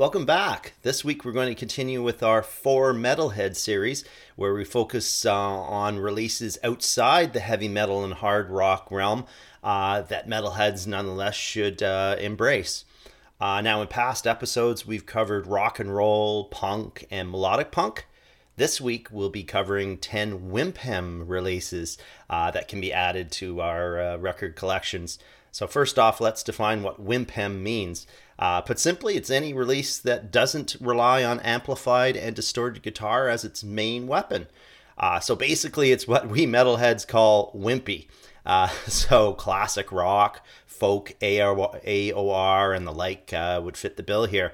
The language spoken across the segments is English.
Welcome back. This week we're going to continue with our Four Metalhead series, where we focus on releases outside the heavy metal and hard rock realm that metalheads nonetheless should embrace. Now in past episodes we've covered rock and roll, punk, and melodic punk. This week we'll be covering 10 Wimphem releases that can be added to our record collections. So first off, let's define what Wimphem means. Put simply, it's any release that doesn't rely on amplified and distorted guitar as its main weapon. So basically, it's what we metalheads call wimpy. So classic rock, folk, AOR, and the like would fit the bill here.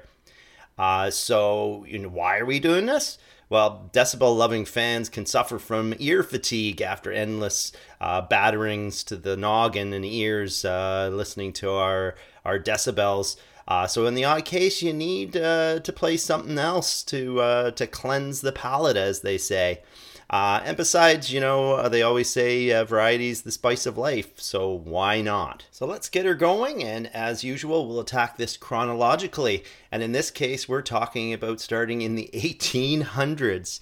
So why are we doing this? Well, decibel-loving fans can suffer from ear fatigue after endless batterings to the noggin and ears listening to our decibels. So in the odd case, you need to play something else to cleanse the palate, as they say. And besides, they always say variety is the spice of life, so why not? So let's get her going, and as usual, we'll attack this chronologically. And in this case, we're talking about starting in the 1800s.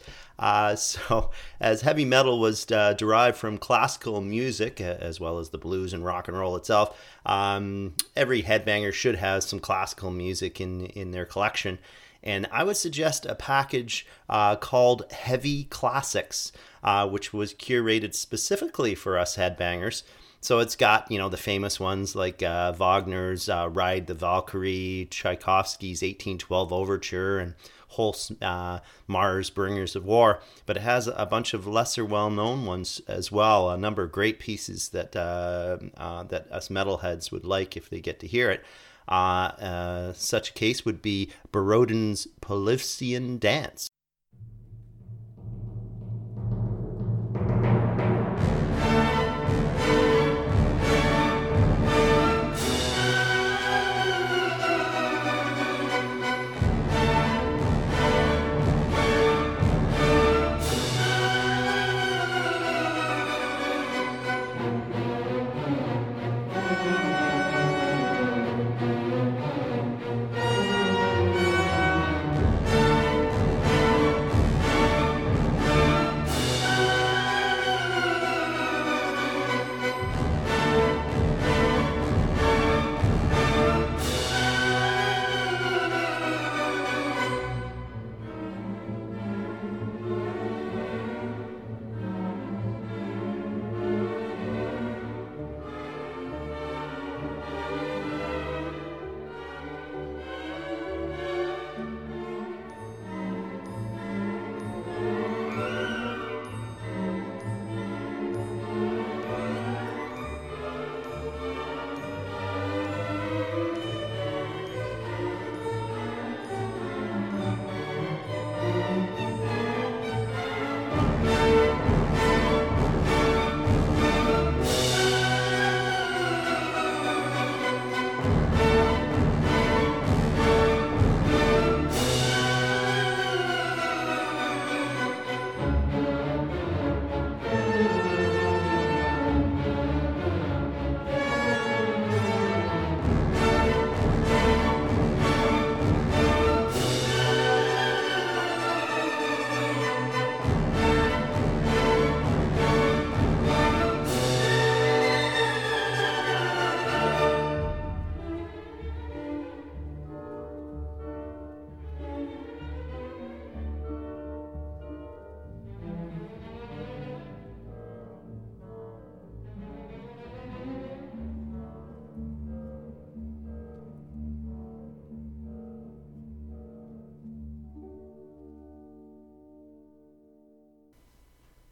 So as heavy metal was derived from classical music, as well as the blues and rock and roll itself, every headbanger should have some classical music in their collection. And I would suggest a package called Heavy Classics, which was curated specifically for us headbangers. So it's got, the famous ones like Wagner's Ride the Valkyrie, Tchaikovsky's 1812 Overture, and Holst's Mars Bringers of War. But it has a bunch of lesser well-known ones as well, a number of great pieces that that us metalheads would like if they get to hear it. Such a case would be Barodin's Polysian Dance.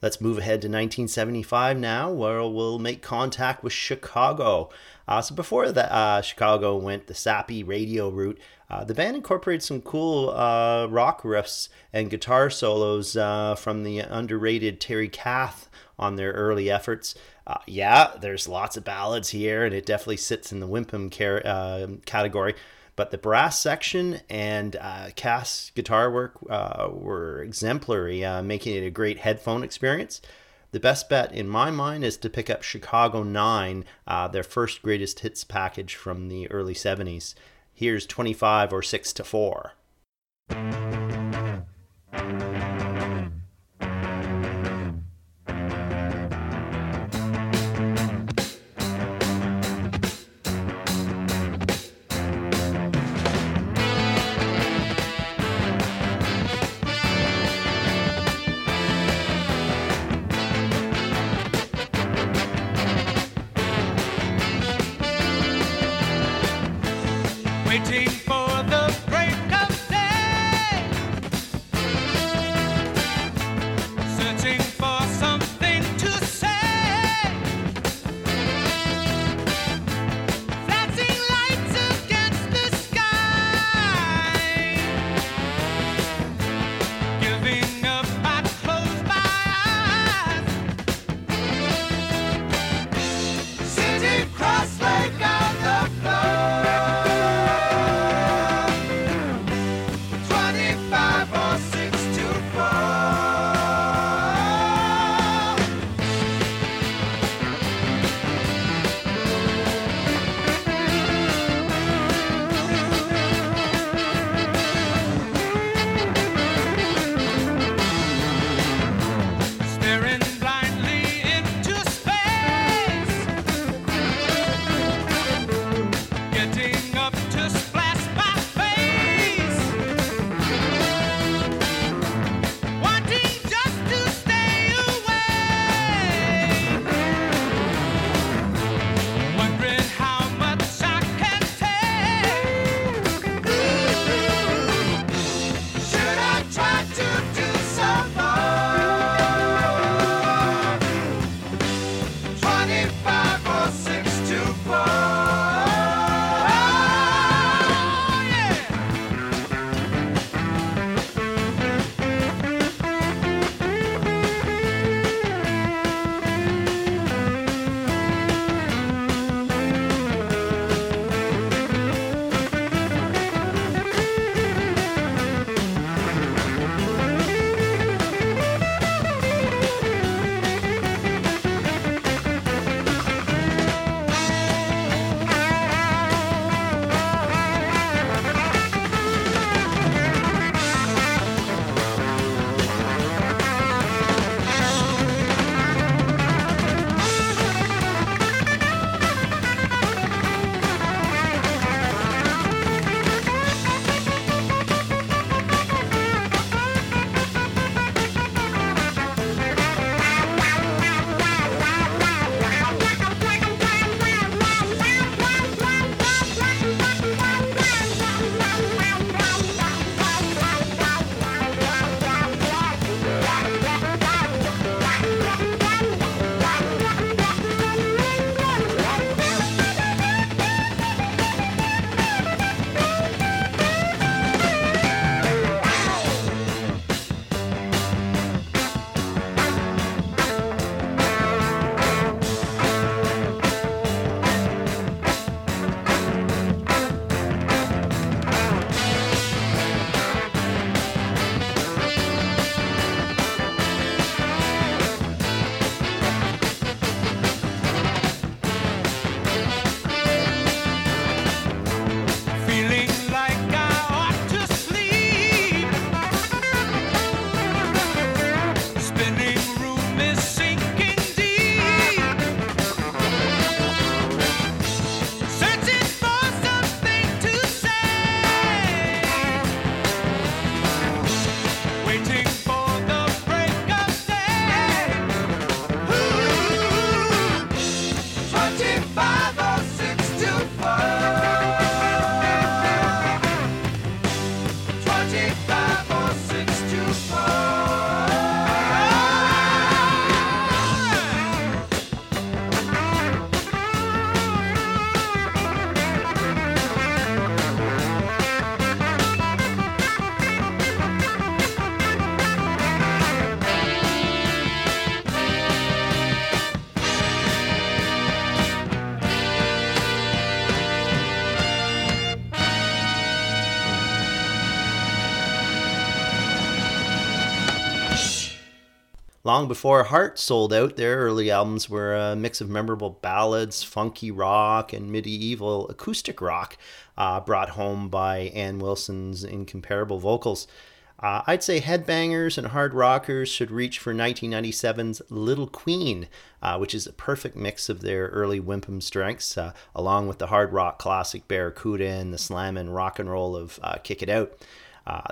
Let's move ahead to 1975 now, where we'll make contact with Chicago. So before that, Chicago went the sappy radio route, the band incorporated some cool rock riffs and guitar solos from the underrated Terry Kath on their early efforts. There's lots of ballads here, and it definitely sits in the Wimphem category. But the brass section and Kath's guitar work were exemplary, making it a great headphone experience. The best bet, in my mind, is to pick up Chicago Nine, their first greatest hits package from the early 70s. Here's 25 or 6 to 4. Long before Heart sold out, their early albums were a mix of memorable ballads, funky rock, and medieval acoustic rock, brought home by Ann Wilson's incomparable vocals. I'd say headbangers and hard rockers should reach for 1997's Little Queen, which is a perfect mix of their early Wimphem strengths, along with the hard rock classic Barracuda and the slammin' rock and roll of Kick It Out.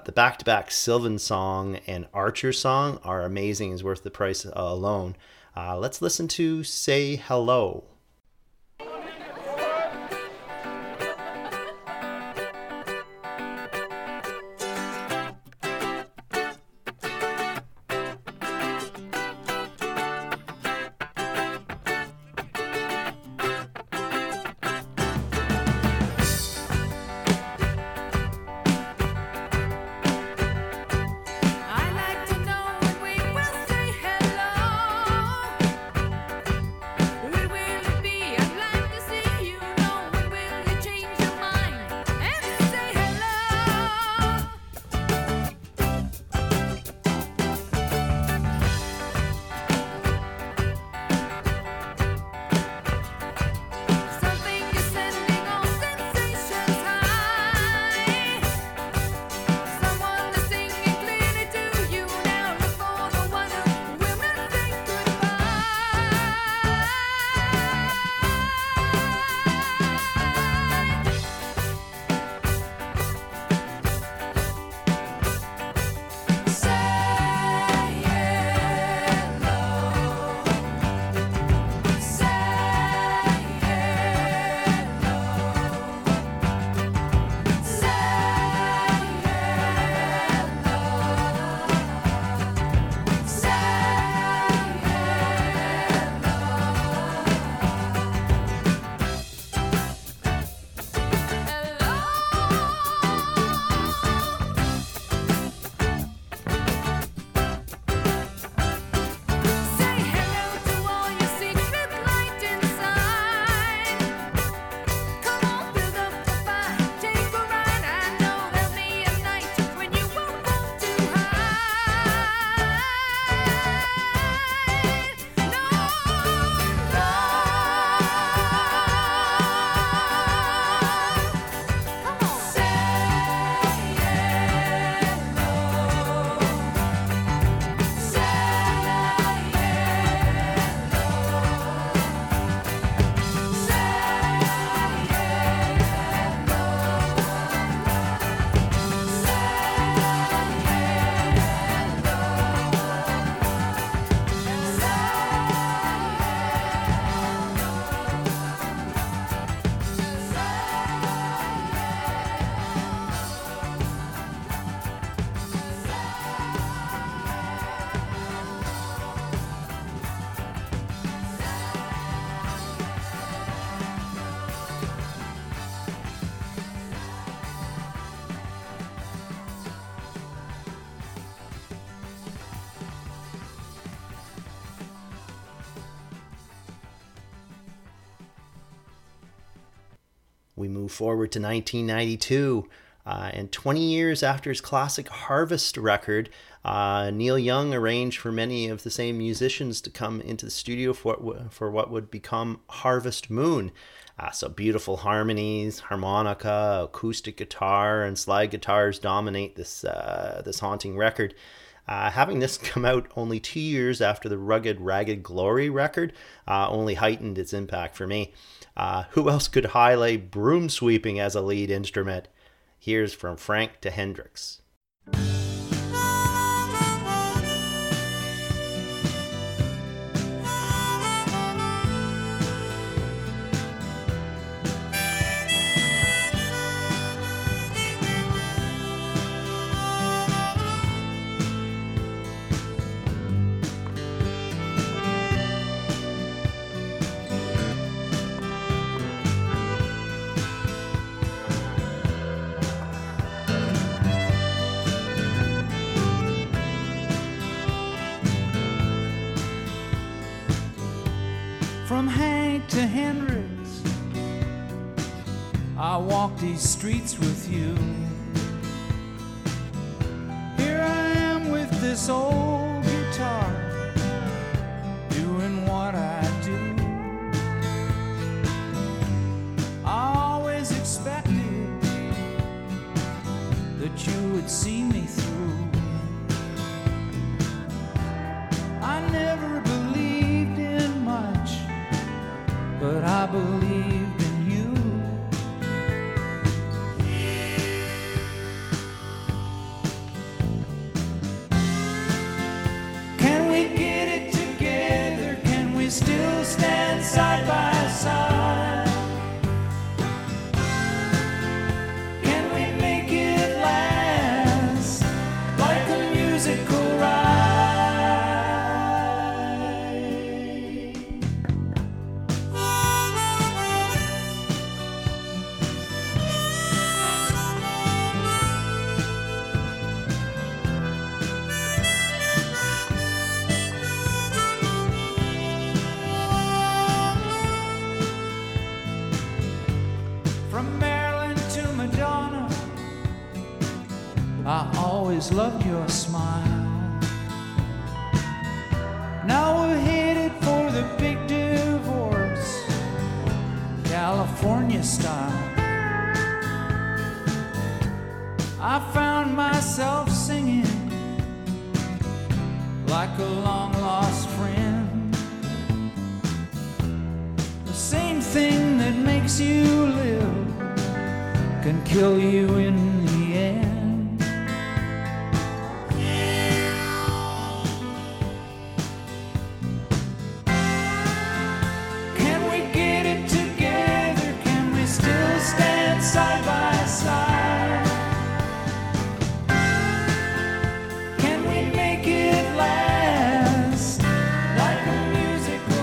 The back-to-back Sylvan Song and Archer Song are amazing, is worth the price alone. Let's listen to Say Hello. We move forward to 1992, and 20 years after his classic Harvest record, Neil Young arranged for many of the same musicians to come into the studio for what would become Harvest Moon. So beautiful harmonies, harmonica, acoustic guitar, and slide guitars dominate this haunting record. Having this come out only 2 years after the Rugged Ragged Glory record only heightened its impact for me. Who else could highlight broom sweeping as a lead instrument? Here's from Frank to Hendrix. From Hank to Hendrix, I walk these streets with you. Here I am with this old guitar, would see me through. I never believed in much, but I believed in you. Can we get it together? Can we still stand side by side? Loved your smile. Now we're headed for the big divorce, California style. I found myself singing like a long lost friend. The same thing that makes you live can kill you in the end. Side by side, can we make it last like a musical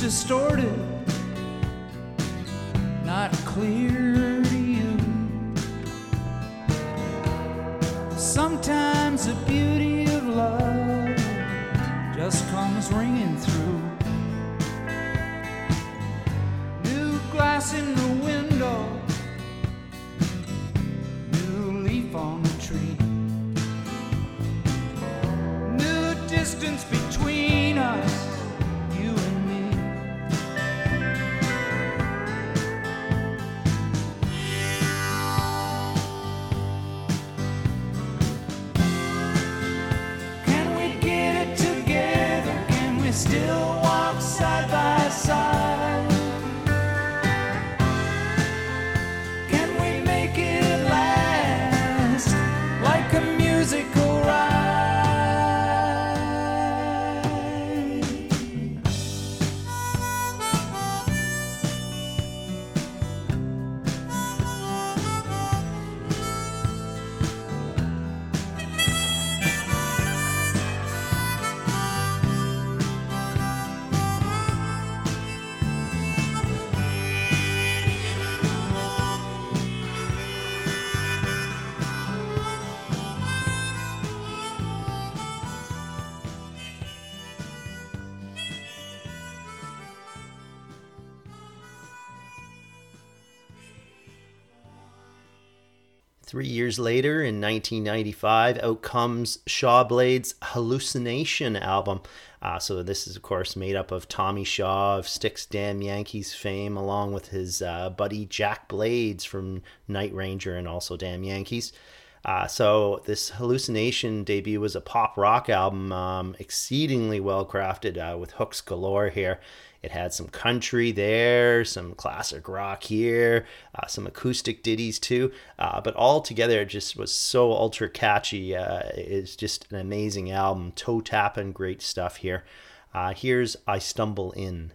distorted, not clear to you. Sometimes the beauty of love just comes ringing through. New glass in the window, new leaf on the tree, new distance between us. Still walk side by side. Can we make it last like a musical years later, in 1995, out comes Shaw/Blades' Hallucination album. So this is, of course, made up of Tommy Shaw of Styx, Damn Yankees fame, along with his buddy Jack Blades from Night Ranger and also Damn Yankees. So this Hallucination debut was a pop rock album, exceedingly well crafted, with hooks galore here. It had some country there, some classic rock here, some acoustic ditties too. But all together, it just was so ultra catchy. It's just an amazing album, toe tapping, great stuff here. Here's I Stumble In.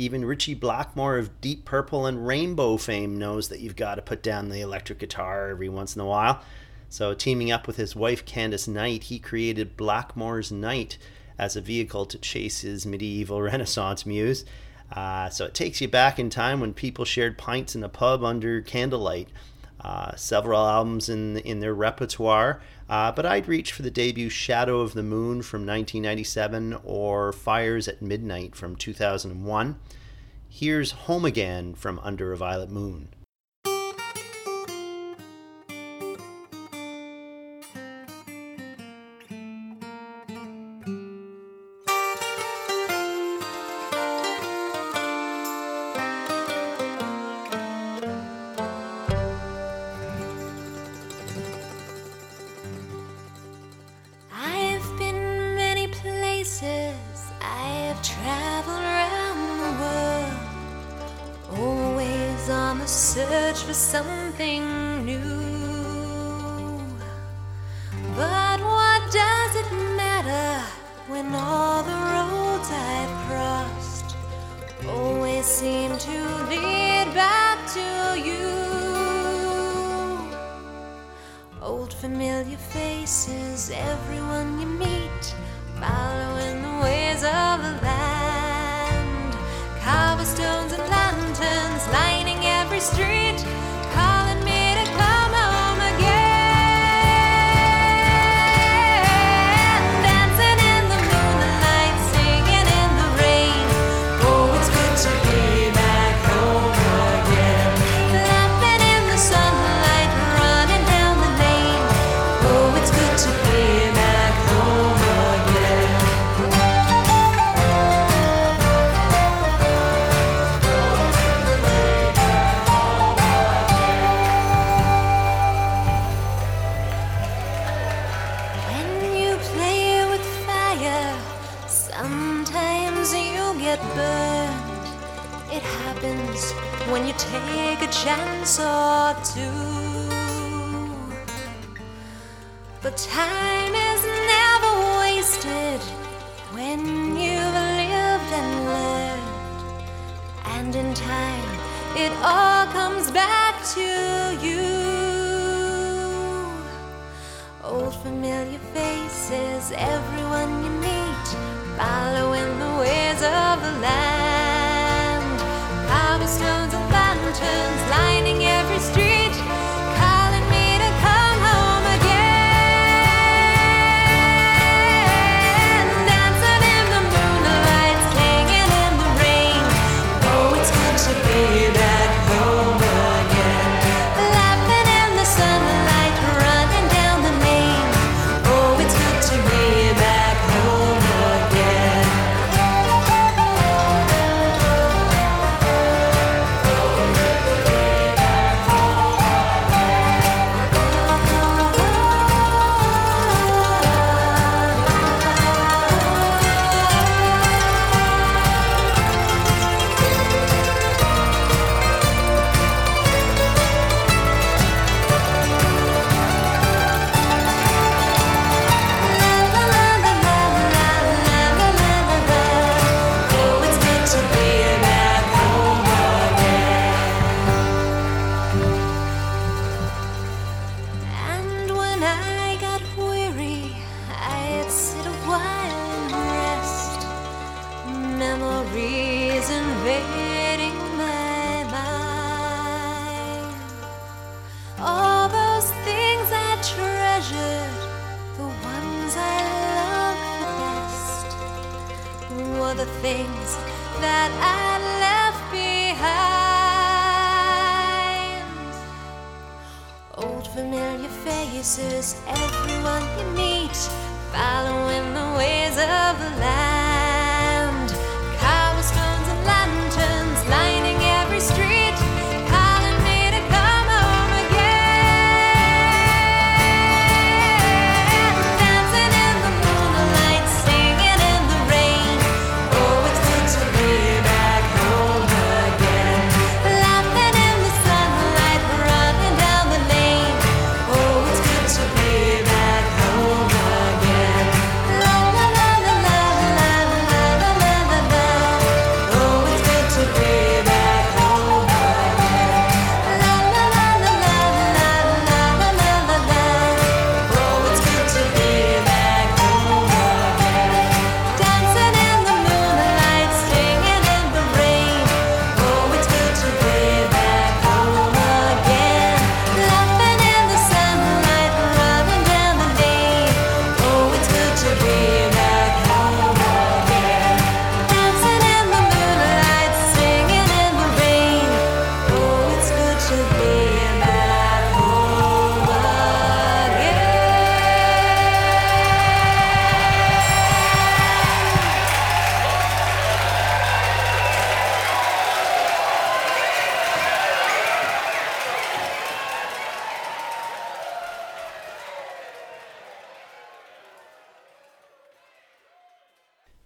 Even Ritchie Blackmore of Deep Purple and Rainbow fame knows that you've got to put down the electric guitar every once in a while. So teaming up with his wife Candace Knight, he created Blackmore's Night as a vehicle to chase his medieval Renaissance muse. So it takes you back in time when people shared pints in a pub under candlelight. Several albums in their repertoire, but I'd reach for the debut Shadow of the Moon from 1997 or Fires at Midnight from 2001. Here's Home Again from Under a Violet Moon.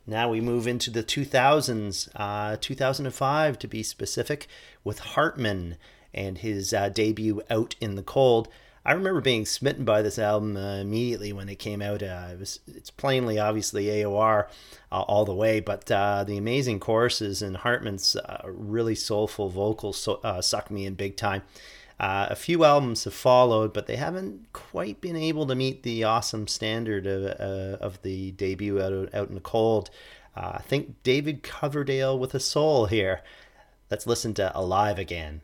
Now we move into the 2000s, 2005 to be specific, with Hartmann and his debut Out in the Cold. I remember being smitten by this album immediately when it came out. It's plainly, obviously, AOR all the way, but the amazing choruses and Hartmann's really soulful vocals sucked me in big time. A few albums have followed, but they haven't quite been able to meet the awesome standard of the debut out in the Cold. I think David Coverdale with a soul here. Let's listen to Alive Again.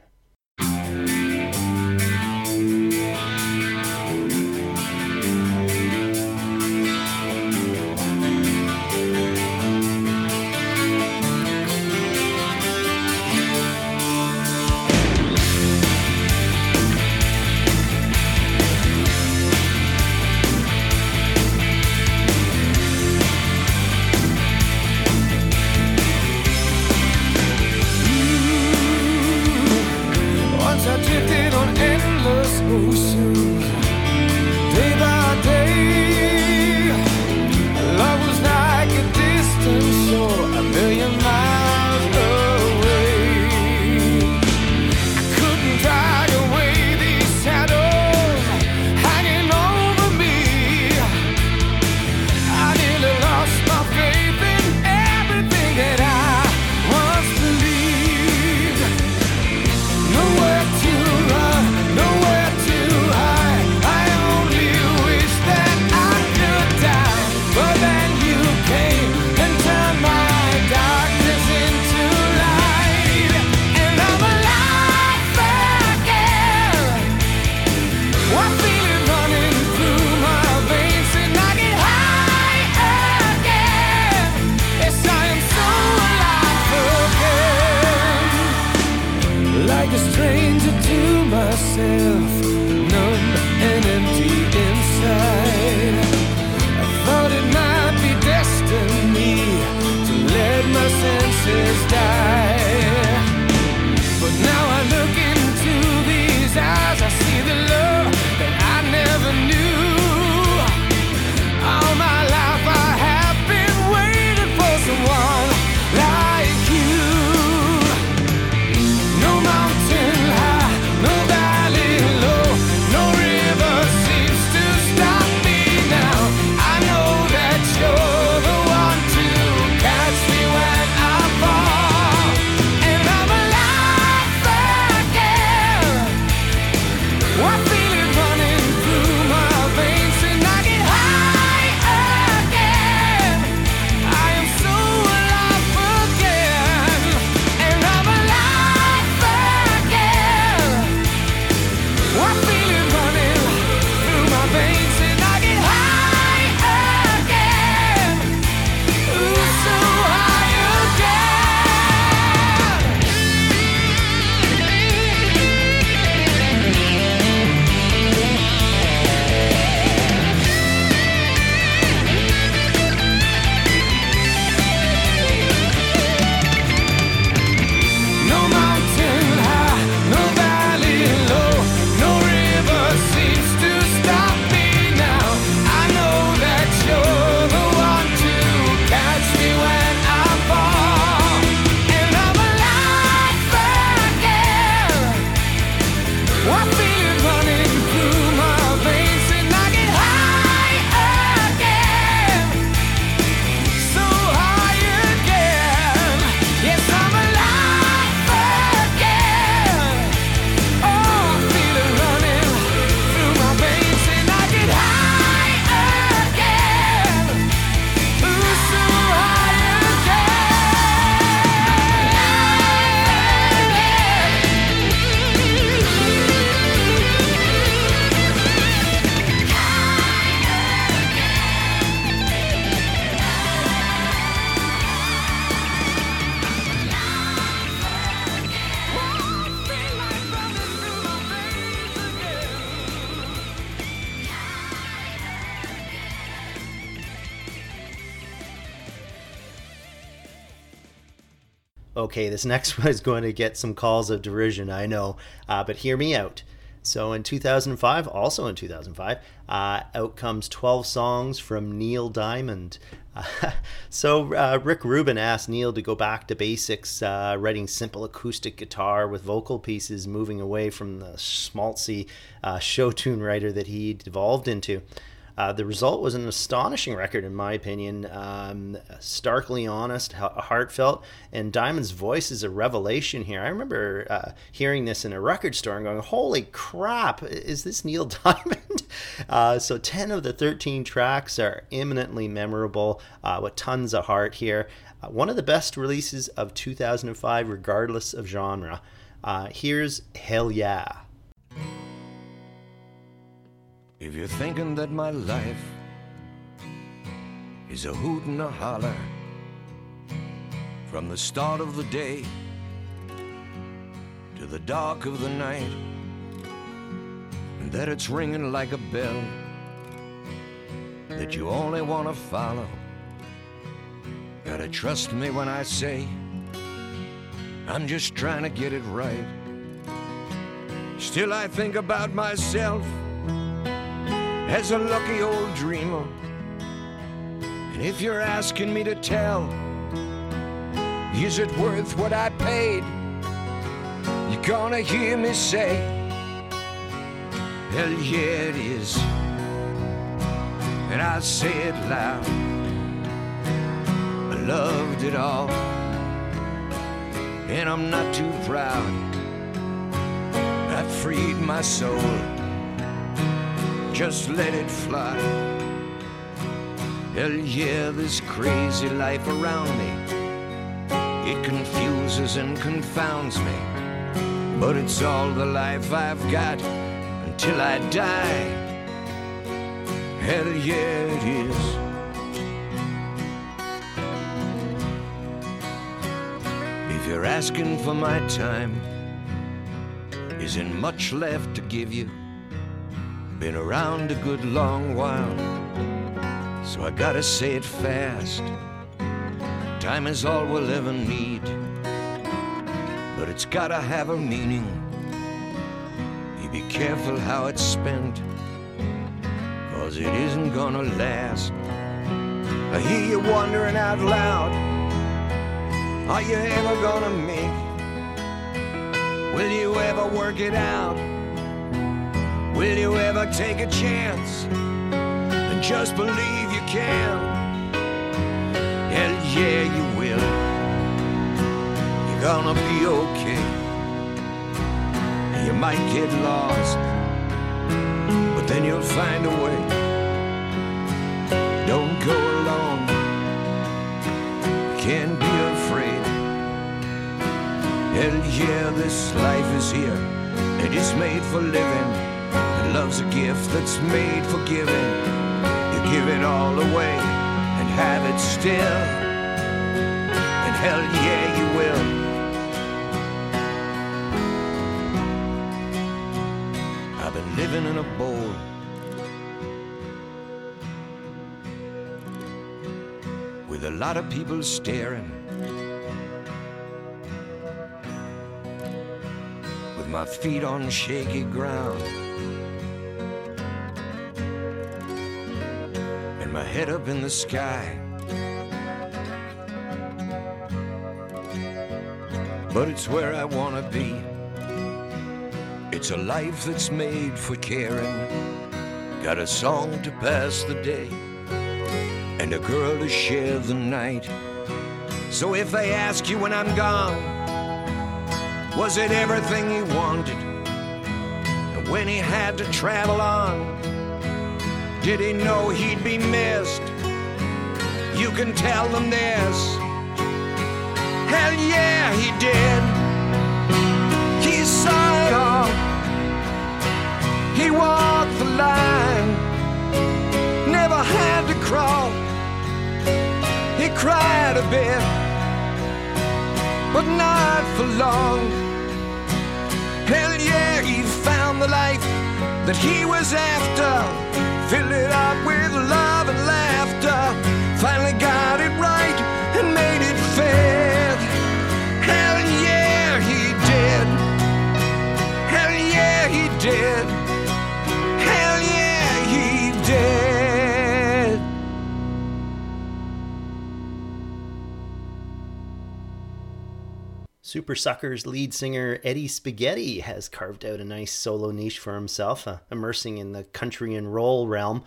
Okay, this next one is going to get some calls of derision, I know, but hear me out. So in 2005, out comes 12 songs from Neil Diamond. So Rick Rubin asked Neil to go back to basics, writing simple acoustic guitar with vocal pieces, moving away from the schmaltzy show tune writer that he devolved into. The result was an astonishing record, in my opinion. Starkly honest, heartfelt, and Diamond's voice is a revelation here. I remember hearing this in a record store and going, holy crap, is this Neil Diamond? So 10 of the 13 tracks are eminently memorable, with tons of heart here. One of the best releases of 2005, regardless of genre. Here's Hell Yeah. If you're thinking that my life is a hoot and a holler from the start of the day to the dark of the night, and that it's ringing like a bell that you only want to follow, gotta trust me when I say I'm just trying to get it right. Still I think about myself as a lucky old dreamer, and if you're asking me to tell, is it worth what I paid, you're gonna hear me say, hell yeah it is, and I say it loud, I loved it all, and I'm not too proud, I freed my soul, just let it fly. Hell yeah, this crazy life around me, it confuses and confounds me, but it's all the life I've got until I die. Hell yeah it is. If you're asking for my time, isn't much left to give you, been around a good long while, so I gotta say it fast, time is all we'll ever need, but it's gotta have a meaning, you be careful how it's spent, cause it isn't gonna last. I hear you wondering out loud, are you ever gonna make, will you ever work it out, will you ever take a chance and just believe you can? Hell yeah you will, you're gonna be okay. You might get lost, but then you'll find a way. Don't go alone, can't be afraid. Hell yeah this life is here, it is made for living. Love's a gift that's made for giving. You give it all away and have it still. And hell yeah, you will. I've been living in a bowl. With a lot of people staring. With my feet on shaky ground. My head up in the sky, but it's where I want to be. It's a life that's made for caring. Got a song to pass the day and a girl to share the night. So if they ask you when I'm gone, was it everything he wanted? And when he had to travel on, did he know he'd be missed? You can tell them this. Hell yeah, he did. He saw it all. He walked the line. Never had to crawl. He cried a bit, but not for long. Hell yeah, he found the life that he was after. Filled it up with love and laughter. Finally got it right and made it fair. Hell yeah, he did. Hell yeah, he did. Super Sucker's lead singer Eddie Spaghetti has carved out a nice solo niche for himself, immersing in the country and roll realm.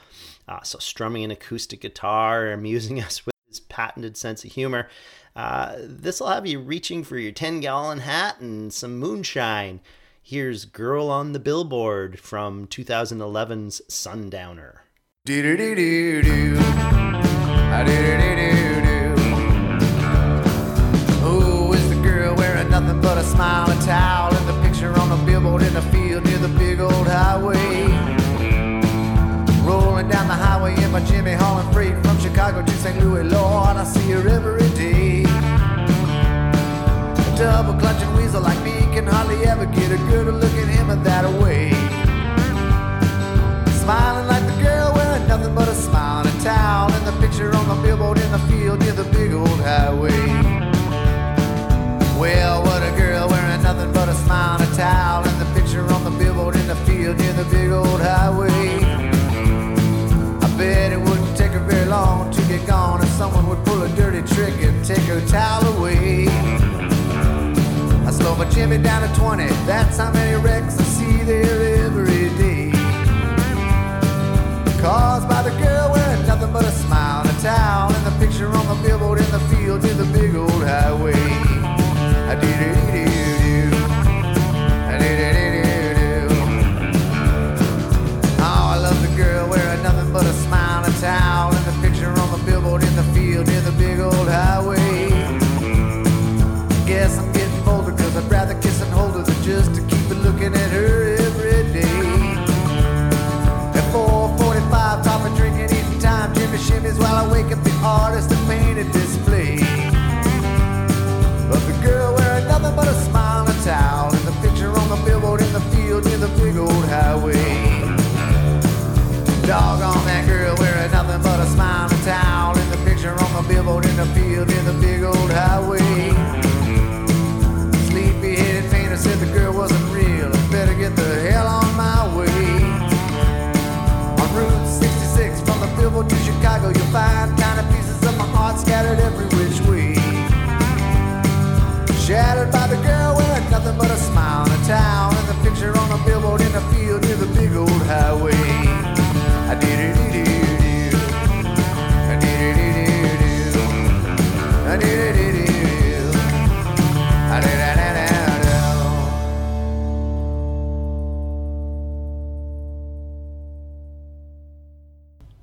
So strumming an acoustic guitar, amusing us with his patented sense of humor. This'll have you reaching for your 10-gallon hat and some moonshine. Here's Girl on the Billboard from 2011's Sundowner. Do-do-do-do-do. Do-do-do-do-do. Oh, is the girl wearing nothing but a smile and towel in the picture on the billboard in the field near the big old highway. Rolling down the highway in my Jimmy hauling freight from Chicago to St. Louis, Lord, I see her every day. A double clutching weasel like me can hardly ever get a good look at him in that way. Smiling like the girl wearing nothing but a smile and a towel in the picture on the billboard in the field near the big old highway. Well, what a girl wearing nothing but a smile and a towel in the picture on the billboard in the field near the big old highway. I bet it wouldn't take her very long to get gone if someone would pull a dirty trick and take her towel away. I slow my Jimmy down to 20, that's how many wrecks I see there every day. Caused by the girl wearing nothing but a smile and a towel in the picture on the billboard in the field near the big old highway. I did it, I did it. Oh, I love the girl wearing nothing but a smile and a towel in the picture on the billboard in the field near the big old highway. Guess I'm getting bolder 'cause I'd rather kiss and hold her than just to keep looking at her every day. At 4:45, coffee drinking, eating time, Jimmy shimmies while I wake up the artist to paint a display of the girl wearing nothing but a smile and a towel in the picture on the billboard in the field near the big old highway. Doggone that girl wearing nothing but a smile and a towel in the picture on the billboard in the field near the big old highway. Sleepy-headed painter said the girl wasn't real, I better get the hell on my way. Route 66 from the billboard to Chicago, you'll find kind of pieces of my heart scattered every which way. Shattered by the girl wearing nothing but a smile and a towel and the picture on a billboard in the field near the big old highway. I did it, I did it, I did it, I did it.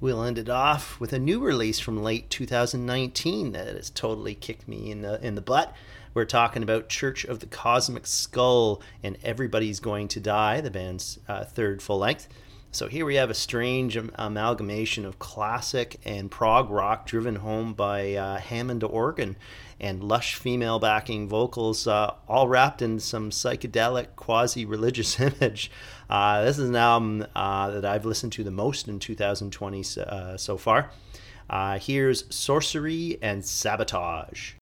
We'll end it off with a new release from late 2019 that has totally kicked me in the butt. We're talking about Church of the Cosmic Skull and Everybody's Going to Die, the band's third full length. So here we have a strange amalgamation of classic and prog rock driven home by Hammond organ and lush female backing vocals, all wrapped in some psychedelic quasi-religious image. This is an album that I've listened to the most in 2020 so far. Here's Sorcery and Sabotage.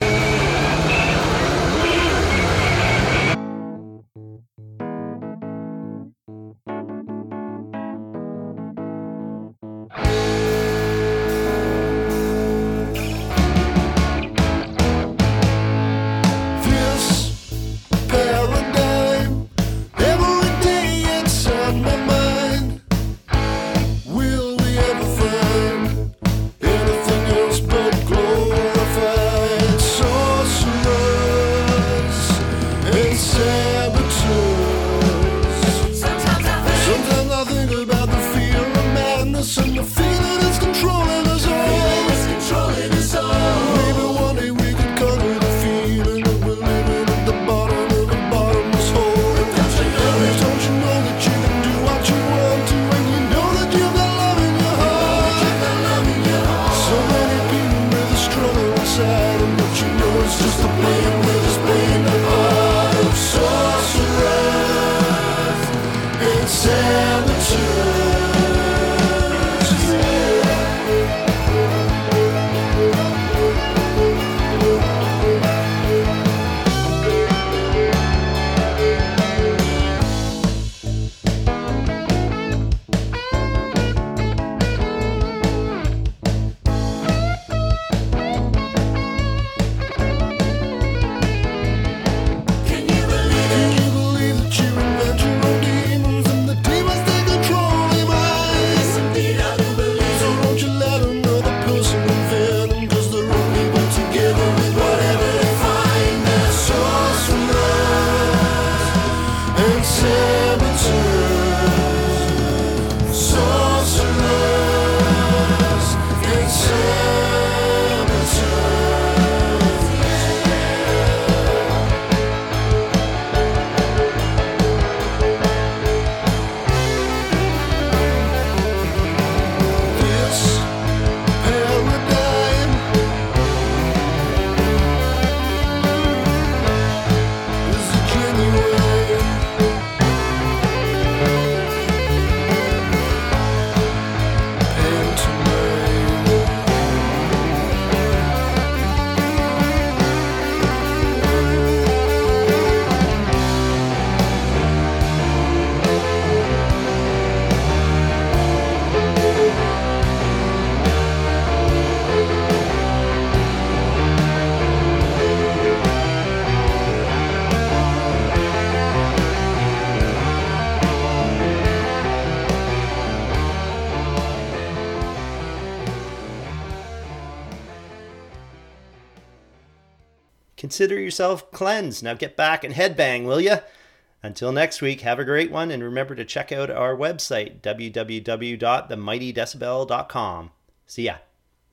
Consider yourself cleansed. Now get back and headbang, will ya? Until next week, have a great one, and remember to check out our website, www.themightydecibel.com. See ya.